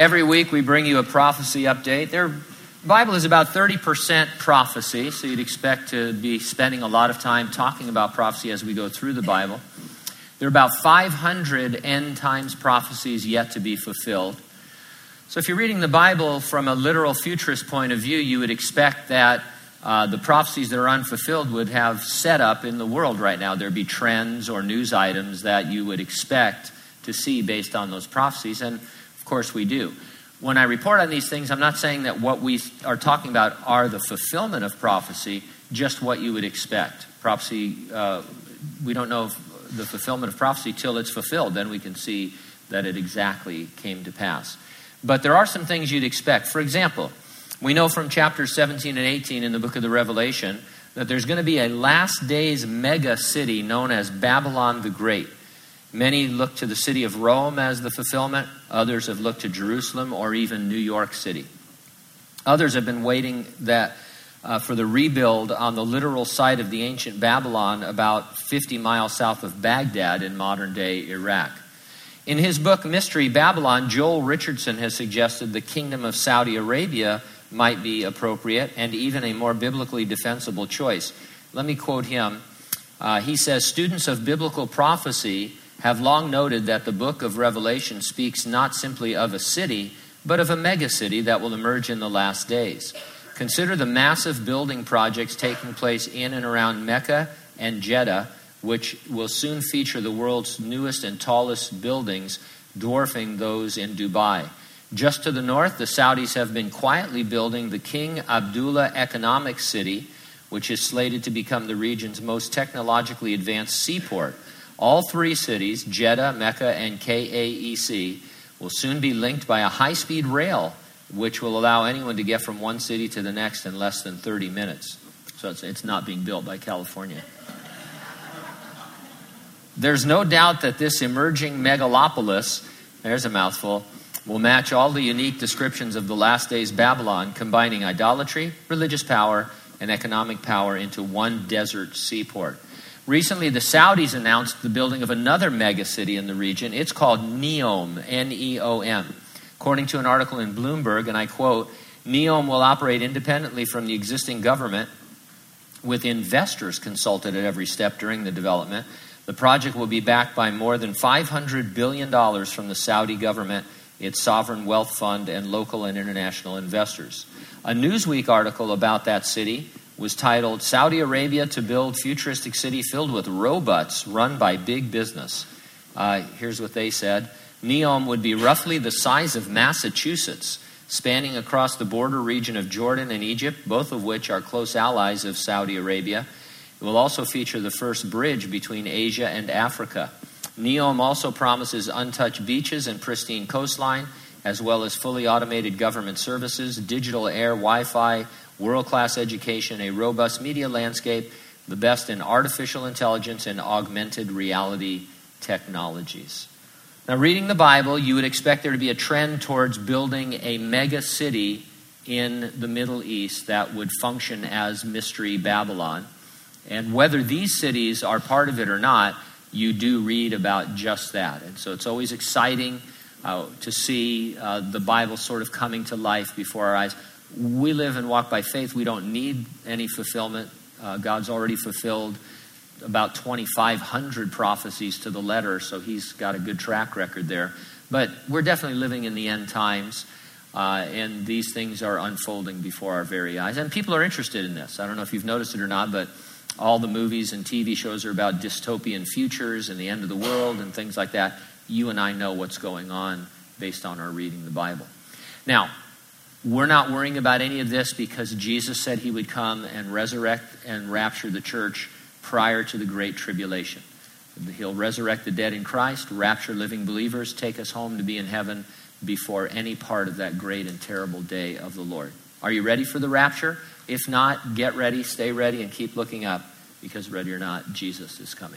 Every week we bring you a prophecy update. Their Bible is about 30% prophecy, so you'd expect to be spending a lot of time talking about prophecy as we go through the Bible. There are about 500 end times prophecies yet to be fulfilled. So if you're reading the Bible from a literal futurist point of view, you would expect that the prophecies that are unfulfilled would have set up in the world right now. There'd be trends or news items that you would expect to see based on those prophecies. And of course we do. When I report on these things, I'm not saying that what we are talking about are the fulfillment of prophecy, just what you would expect. Prophecy, we don't know the fulfillment of prophecy till it's fulfilled. Then we can see that it exactly came to pass. But there are some things you'd expect. For example, we know from chapters 17 and 18 in the book of the Revelation that there's going to be a last days mega city known as Babylon the Great. Many look to the city of Rome as the fulfillment. Others have looked to Jerusalem or even New York City. Others have been waiting that for the rebuild on the literal site of the ancient Babylon about 50 miles south of Baghdad in modern-day Iraq. In his book, Mystery Babylon, Joel Richardson has suggested the kingdom of Saudi Arabia might be appropriate and even a more biblically defensible choice. Let me quote him. He says, "Students of biblical prophecy have long noted that the book of Revelation speaks not simply of a city, but of a megacity that will emerge in the last days. Consider the massive building projects taking place in and around Mecca and Jeddah, which will soon feature the world's newest and tallest buildings, dwarfing those in Dubai. Just to the north, the Saudis have been quietly building the King Abdullah Economic City, which is slated to become the region's most technologically advanced seaport. All three cities, Jeddah, Mecca, and KAEC, will soon be linked by a high-speed rail, which will allow anyone to get from one city to the next in less than 30 minutes. So it's not being built by California. There's no doubt that this emerging megalopolis, there's a mouthful, will match all the unique descriptions of the last days Babylon, combining idolatry, religious power, and economic power into one desert seaport. Recently, the Saudis announced the building of another megacity in the region. It's called Neom, N-E-O-M. According to an article in Bloomberg, and I quote, "Neom will operate independently from the existing government with investors consulted at every step during the development. The project will be backed by more than $500 billion from the Saudi government, its sovereign wealth fund, and local and international investors." A Newsweek article about that city was titled, "Saudi Arabia to Build Futuristic City Filled with Robots Run by Big Business." Here's what they said. "Neom would be roughly the size of Massachusetts, spanning across the border region of Jordan and Egypt, both of which are close allies of Saudi Arabia. It will also feature the first bridge between Asia and Africa. Neom also promises untouched beaches and pristine coastline, as well as fully automated government services, digital air, Wi-Fi, world-class education, a robust media landscape, the best in artificial intelligence and augmented reality technologies." Now, reading the Bible, you would expect there to be a trend towards building a mega city in the Middle East that would function as Mystery Babylon. And whether these cities are part of it or not, you do read about just that. And so it's always exciting to see the Bible sort of coming to life before our eyes. We live and walk by faith. We don't need any fulfillment. God's already fulfilled about 2,500 prophecies to the letter, so he's got a good track record there. But we're definitely living in the end times, and these things are unfolding before our very eyes. And people are interested in this. I don't know if you've noticed it or not, but all the movies and TV shows are about dystopian futures and the end of the world and things like that. You and I know what's going on based on our reading the Bible. Now, we're not worrying about any of this because Jesus said he would come and resurrect and rapture the church prior to the Great Tribulation. He'll resurrect the dead in Christ, rapture living believers, take us home to be in heaven before any part of that great and terrible day of the Lord. Are you ready for the rapture? If not, get ready, stay ready, and keep looking up because, ready or not, Jesus is coming.